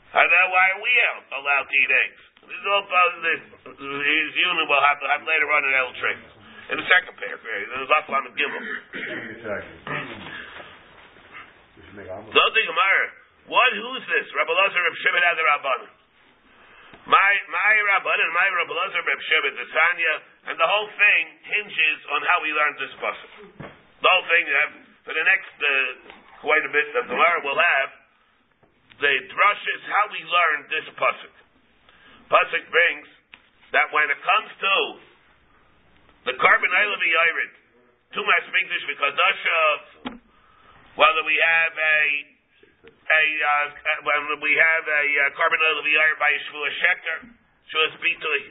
Why are we allowed to eat eggs? This is all part of this. His union will happen later on in El Trace. In the second paragraph, there's lots on the Gimel. Zodi Gemara. What? Who's this? Rabbi Lazer, Reb Shimon, and the Rabbanim. My Rabbanim, my Rabbi Lazer, Reb Shimon, the Tanya, and the whole thing hinges on how we learned this pasuk. The whole thing, for the next quite a bit that the Gemara will have, the drushes how we learned this pasuk. Pasuk brings that when it comes to the carbon island of Yirid, to my speakers because of whether we have a carbon island of Yirid by Shvua Sheker, Shvua Spitui,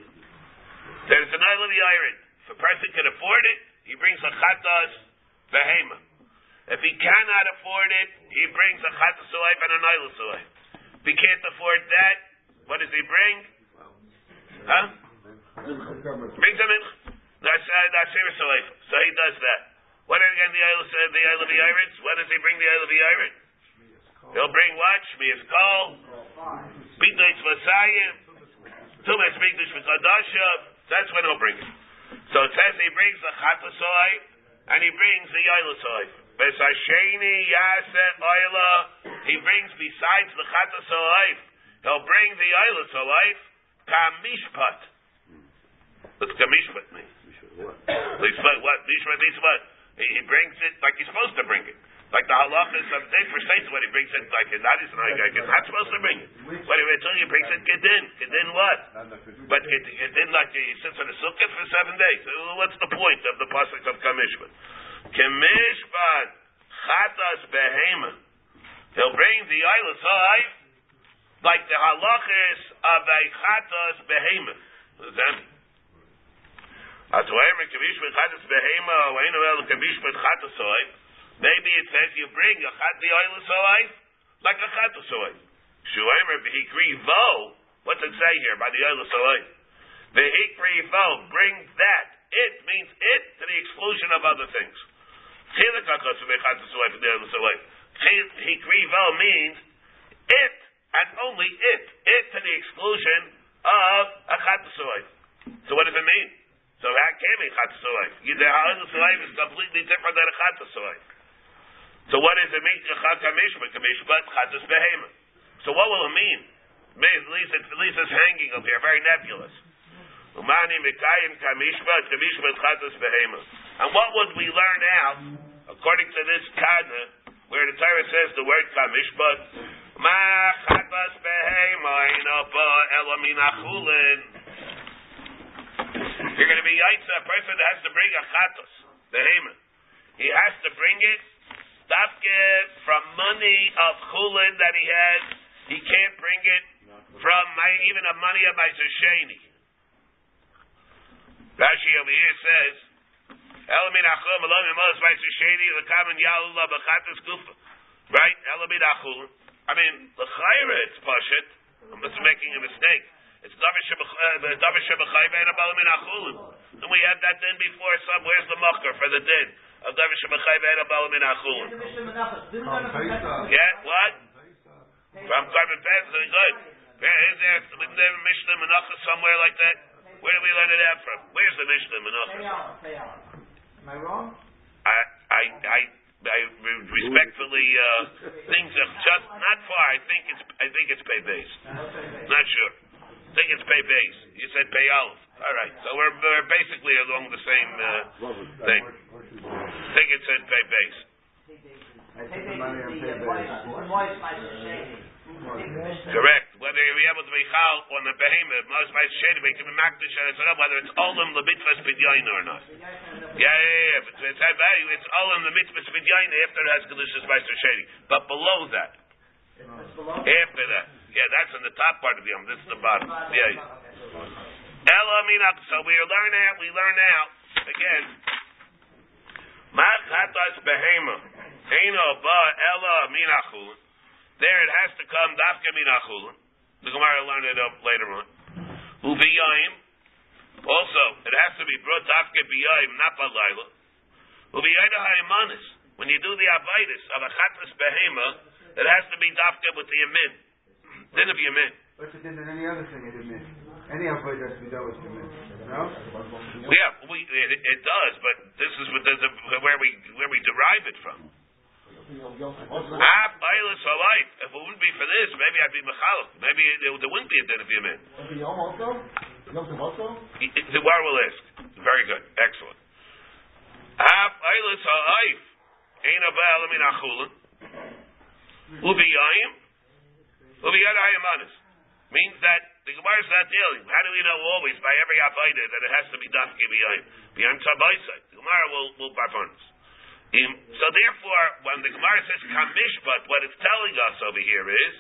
there's an island of Yirid. If a person can afford it, he brings a chatas behema. If he cannot afford it, he brings a chatas alayv and an ayla alayv. If he can't afford that, what does he bring? Huh? Brings a minch. So he does that. What again? The ayla of the Irish. What does he bring? The ayla of the Irish. He'll bring what? Shmiyas kol. B'doitz v'sayim. Tumas b'doitz v'kadasha. That's when he'll bring it. So it says he brings the chatas alayv and he brings the ayla alayv. Vesasheni Yaset Oila, he brings besides the Chatas Alive, he'll bring the Oilas Alive, Kamishpat. What's Kamishpat mean? What? Mishpat means what? He brings it like he's supposed to bring it. Like the halachas of day for states when he brings it, like in that is not supposed to bring it. When he tells you he brings it Gedin. Gedin what? But Gedin like he sits on a sukkah for 7 days. What's the point of the pasuk of Kamishpat? Kemishpat chatas behema. He'll bring the oilas alive like the halachas of a chatas behema. What does that mean? Maybe it says you bring a chat the oilas alive like a chatas alive. What's it say here by the oilas alive? Bring that. It means it to the exclusion of other things. Hikrivo means it and only it. It to the exclusion of a chatzoy. So what does it mean? So how can it be chatzoy? The chatzoy is completely different than a chatzoy. So what does it mean? So what will it mean? At least it's hanging up here, very nebulous. And what would we learn out, according to this Tana, where the Torah says the word Kamishpat? You're going to be Yaitza, a person that has to bring a Chatos, Behema. He has to bring it, Dafke, from money of Chulin that he has. He can't bring it from even a money of my Zesheni. Rashi over here says, right? I mean, the chayra, it's pashit. I'm just making a mistake. It's davar shebechayva and abal min achulin. And we had that din before. Where's the mucker for the din of davar shebechayva and abal min achulin? Yeah, what? From Karben Pesach, good. Where is there? Is there a Mishnah Menachah somewhere like that? Where do we learn it out from? Where's the Mishnah Menachem? Am I wrong? I respectfully things are just not far. I think it's pay base. Not sure. I think it's pay base. You said pay aleph. All right. So we're basically along the same thing. I think it said pay base. Correct. Whether you're able to be chal on the behemoth, most by shade, we can makdish it whether it's olam the mitzvah b'diyayna or not. Yeah. It's olam the mitzvah b'diyayna after it has kedushas by shade, but below that, after that, that's in the top part of the yom. This is the bottom. Yeah. So we learn out again. Ma'chatas behemoth eino ba ela minachul. There it has to come dafka min achulin. The Gemara learned it up later on. Uviyaim. Also, it has to be brought dafka biyayim, not balayla. Uviyayda haimanis. When you do the avidus of a chatras behema, it has to be dafka with the yamin. Din of Yamin. What's the din of any other thing it admits? Any avoid that we know is admits. No? Yeah, it does, but this is where we derive it from. Half eyeless a life. If it wouldn't be for this, maybe I'd be mechalef. Maybe there wouldn't be a din of Yamin. The war will ask. Very good. Excellent. Half eyeless a life. Ain't a ba'al min achulin. Ubiyayim honest. Means that the Gemara is not dealing. How do we know always by every avaida that it has to be dafke biyayim? Biyayim tabaisai. The Gemara will bafon us. So therefore, when the Gemara says kamishpat, what it's telling us over here is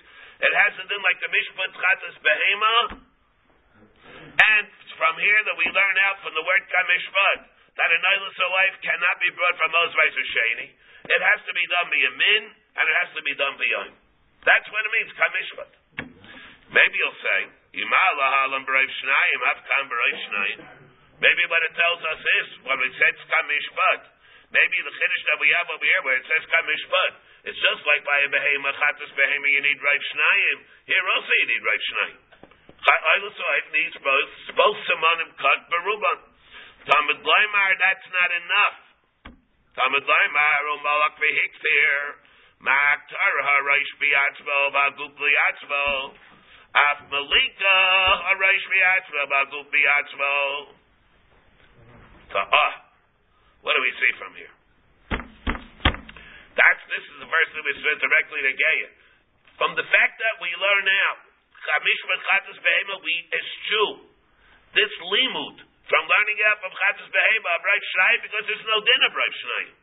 it has to do like the mishpat chatas behema, and from here that we learn out from the word kamishpat that an eilus life cannot be brought from Osvais or Sheni. It has to be done by Yamin, and it has to be done by Yom. That's what it means, kamishpat. Maybe you'll say, maybe what it tells us is, when it says kamishpat, maybe the chiddush that we have over here, where it says kamishpat, it's just like by a behema, chatas behema, you need Rav Shnayim. Here also you need Rav Shnayim. Eilus HaLayv needs both simonim cut beruban. Talmud Leimar, that's not enough. Talmud Leimar, Umalak v'hiktir, ma'aktar ha'raish bi'atzmo, ba'gup li'atzmo, af malika ha'raish bi'atzmo, ba'gup bi'atzmo. Ta'ah. What do we see from here? This is the verse that we said directly to Gaya. From the fact that we learn now, Chamishmat Chatas Behema, we eschew this limud from learning out from Chatzis Behema of Rav Shnayim, because there's no din of Rav Shnayim.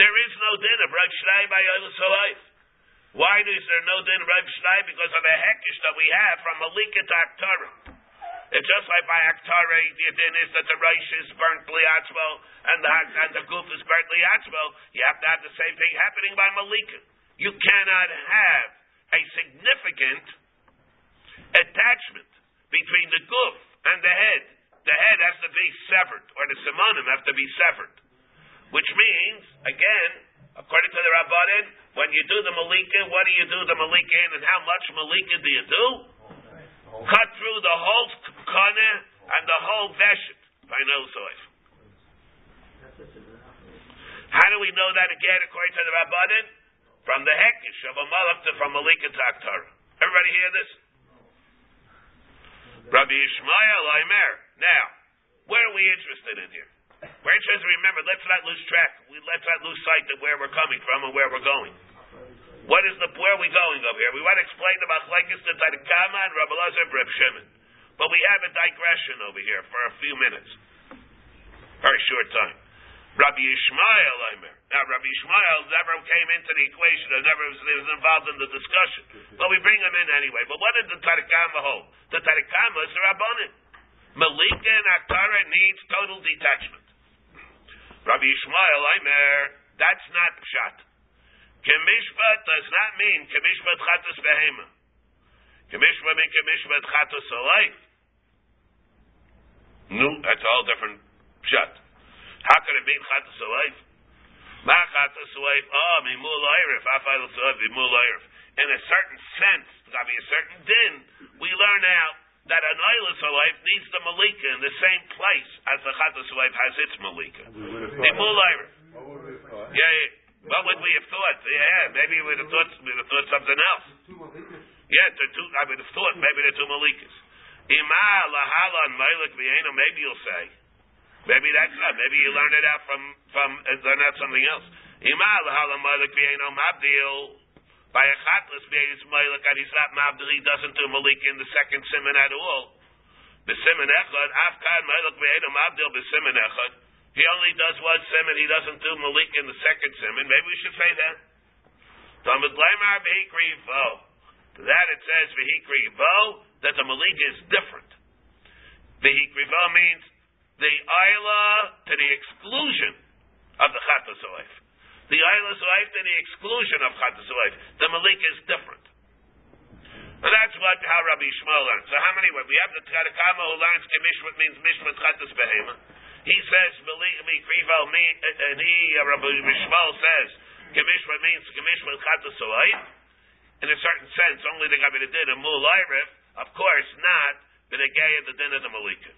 There is no din of Rav Shnayim by Eilus HaLayv. Why is there no din of Rav Shnayim? Because of a hekish that we have from Malika to Aktara. It's just like by Aktara, the din is that the Reish is burnt li'atzmo and the Guf is burnt li'atzmo. You have to have the same thing happening by Malika. You cannot have a significant attachment between the Guf and the head. The head has to be severed, or the simonim have to be severed. Which means, again, according to the Rabbanan, when you do the malika, what do you do the malika in, and how much malika do you do? Cut through the whole kana and the whole veshet by nozoif. How do we know that again, according to the Rabbanan? From the hekish of a malach to from malika to aktara. Everybody hear this? Rabbi Ishmael, Aymer. Now, what are we interested in here? We're interested in, remember, let's not lose track. Let's not lose sight of where we're coming from and where we're going. Where are we going over here? We want to explain about Machlekes to Tanakama and Rabbi Lazer and Reb Shimon. But we have a digression over here for a few minutes. Very short time. Rabbi Yishmael, Aymer. Now, Rabbi Yishmael never came into the equation, or never was involved in the discussion. But we bring him in anyway. But what did the Tanakama hold? The Tanakama is the Rabbanan. Malika and Aktara needs total detachment. Rabbi Yishmael, Aymer, that's not pshat. Kemishpat does not mean Kemishpat Chatos Behema. Kemishpat means Kemishpat Chatos Alayv. No, that's all different pshat. How could it mean Chatos Alayv? Ma Chatos Alayv, Mimul Ayrif, Afal Alayv, Mimul Ayrif. In a certain sense, Rabbi, a certain din, we learn out that an Eilus HaLayv needs the Malika in the same place as the Chatos HaLayv has its Malika. What would we have thought? Yeah, maybe we would have thought something else. Yeah, I would have thought maybe the two Malikas. Ima lahalan Malik Viena, maybe you'll say. Maybe that's not. Maybe you learned it out learn out something else. Ima lahalan Malik Viena Mabdil. By a chatless being is Malik, and he's not Mabdil, he doesn't do Malik in the second siman at all. B'siman echad, afkan Malik be'edu Mabdil b'siman echad. He only does one siman, he doesn't do Malik in the second siman. Maybe we should say that. Talmud Leimar v'hikri yivo. To that it says v'hikri yivo, that the Malik is different. V'hikri yivo means the ayla to the exclusion of the chatless life. The Eilus HaLayv to the exclusion of Chatas HaLayv. The Malik is different. And that's how Rabbi Yishmael learns. So how many? We have the Tanakama who learns Kemishmat means Mishmat Chatas Behema. He says Malik Mikrivel, and Rabbi Yishmael says Kemishmat means Kemishmat Chatas HaLayv. in a certain sense, only the Gabi did in Mul Eiref, of course not, but a gay at the din of the Malika.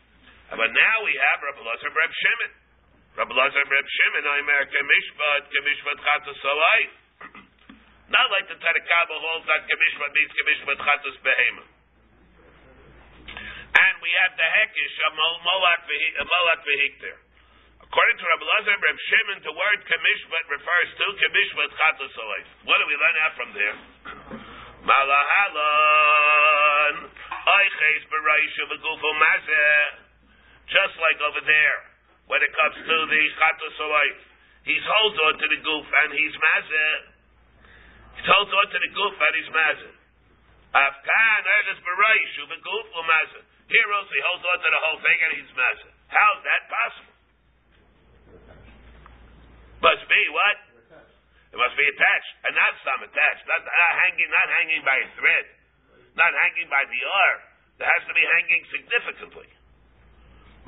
But now we have Rabbi Lazer Reb Shimon. Rabbi Lazer Reb Shimon, Omer Kemishvat Chatos Alay. Not like the Tarekaba holds that Kemishvat means Kemishvat Chatos Behema. And we have the Hekish of Molat Vehikter. According to Rabbi Lazer Reb Shimon, the word Kemishvat refers to Kemishvat Chatos Alay. What do we learn out from there? Malahalan Oiches Baraisha Vagufo Mazeh. Just like over there, when it comes to the Chatos Olay, he holds on to the goof and he's mazeh. He holds on to the goof and he's mazeh. Afkan Erdas Baraish, Uva Goof or Mazeh. Here also he holds on to the whole thing and he's mazeh. How is that possible? Must be what? It must be attached. And not some attached. Not hanging by a thread. Not hanging by the arm. There has to be hanging significantly.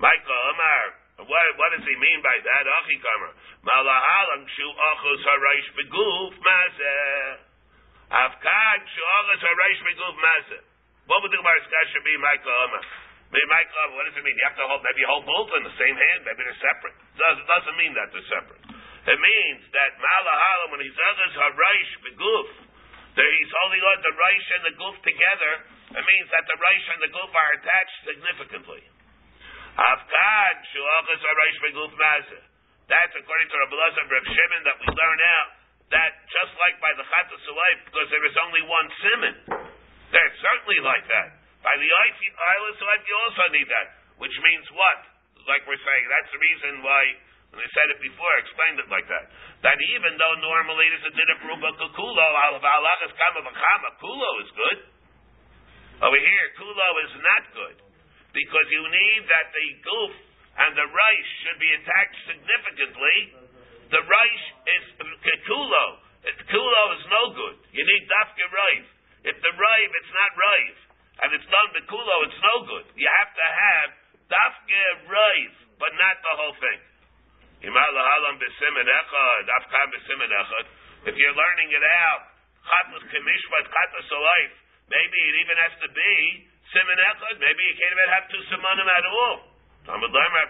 Michael Amar, what does he mean by that? Achi Kamar. Malahalang shu achos haraish beguf mazeh. Avkad shu achos haraish beguf mazeh. What would the Gemara's kasha be, Michael Amar? What does it mean? You have to hold maybe hold both in the same hand, maybe they're separate. It doesn't mean that they're separate. It means that Malahalang, when he's achos haraish beguf, that he's holding on the raish and the goof together, it means that the raish and the goof are attached significantly. Avkad shuachas araysh beguf mazeh. That's according to Rabbi Elazar Reb Shimon that we learn out that just like by the Chatos Olay, because there is only one simon, that's certainly like that. By the Eilas Olay, you also need that, which means what? Like we're saying, that's the reason why, and I said it before, I explained it like that. That even though normally there's a din of Ruba Kukulo, Halachas Kama V'Chama, Kulo is good. Over here, Kulo is not good. Because you need that the goof and the rice should be attached significantly. The rice is kulo. Kulo is no good. You need dafka rice. If the rice, it's not rice. And it's done with kulo, it's no good. You have to have dafka rice, but not the whole thing. If you're learning it out, maybe it even has to be Siman Echad, maybe you can't even have two Simanim at all. We learn that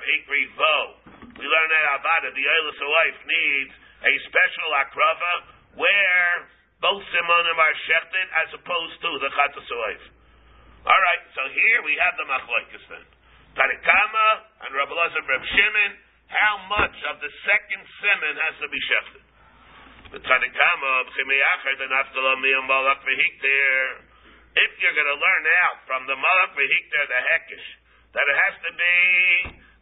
Avada, the Eilas Olay needs a special akrava where both Simanim are shechted as opposed to the Chatos Olay. Alright, so here we have the Machlokes then. Tarekama and Rabbi Elazar Reb Shimon, how much of the second Siman has to be shechted? The Tarekama of Chimeyachad and Aftalamiyam Balak Vehikter. If you're going to learn out from the Malach Vehikter, the Hekish, that it has to be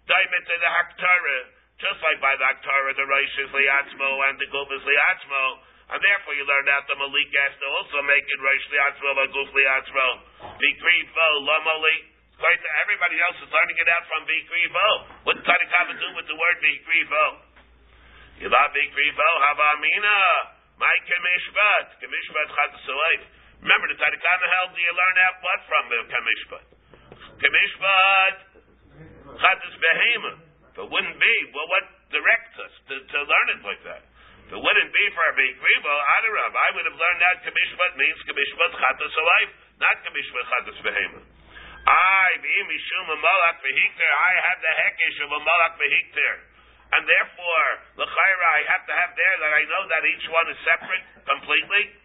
Daimit to the Haktarah, just like by the Haktarah, the Reish is Liatzmo and the Guf is Liatzmo, and therefore you learn out the Malik has to also make it Reish Liatzmo, Guf Liatzmo, Vikrivo, Lomoli. Everybody else is learning it out from Vikrivo. What did Tadikava do with the word Vikrivo? Yilab Vikrivo, Havamina, my Kemishvat Chatos Olay. Remember, the Tadikana held, do you learn out what from Kamishpat? Kamishpat, Chatos Behema. But wouldn't be, well, what directs us to learn it like that? If it wouldn't be for a Bikrivo, Adarab, I would have learned out Kamishpat means Kamishpat Chatos Olay, not Kamishpat Chatos Behema. I have the Hekish of a Malach Vehikter. And therefore, L'chaira, I have to have there that I know that each one is separate completely.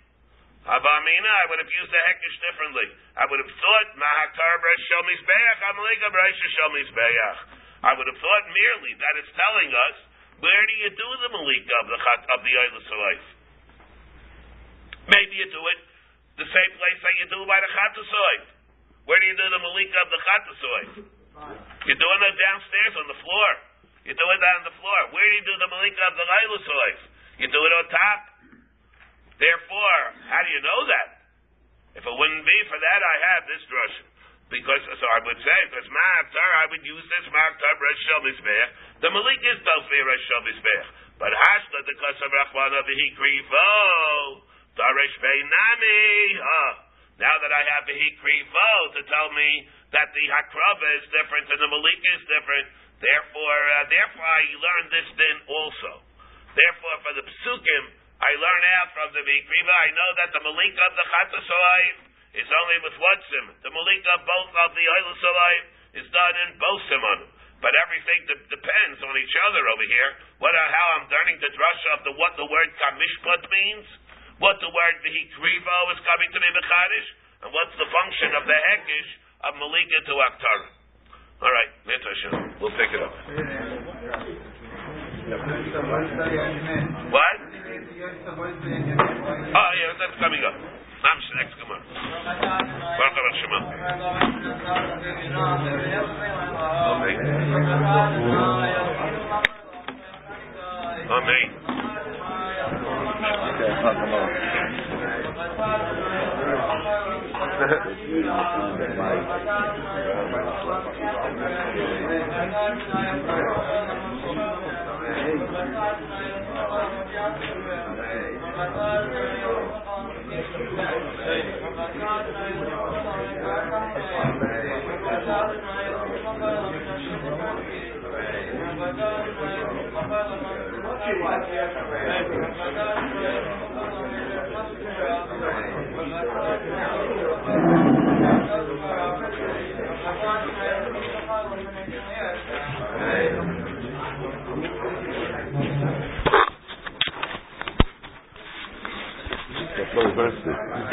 Avamina, I would have used the Hekish differently. I would have thought, I would have thought merely that it's telling us, where do you do the Malika of the Eilas Olay? Maybe you do it the same place that you do by the Chatos Olay. Where do you do the Malika of the Chatos Olay? You're doing it downstairs on the floor. You're doing that on the floor. Where do you do the Malika of the Eilas Olay? You do it on top. Therefore, how do you know that? If it wouldn't be for that, I have this drush. Because, so I would say, because ma'atar, I would use this ma'atar, Reshel Mizbech. The Malik is Delphi, Reshel Mizbech. But Hashla, the Qasam Rachman of the Hikrivo, Daresh Beinami. Now that I have the Hikrivo to tell me that the Hakrava is different and the Malik is different, therefore I learned this then also. Therefore, for the Psukim, I learn out from the Mikriba, I know that the Malika of the Chatas Olayim is only with one sim. The Malika of both of the Oilas Olayim is done in both simonim. But everything depends on each other over here. How I'm learning the drasha of what the word kamishpat means, what the word v'hikrivo is coming to be mechadish, and what's the function of the hekish of Malika to Aktara. All right, we'll pick it up. What? Oh, yeah, that's coming up. Next, come on. Baruch Reb Shimon. Amen. Amen. That's very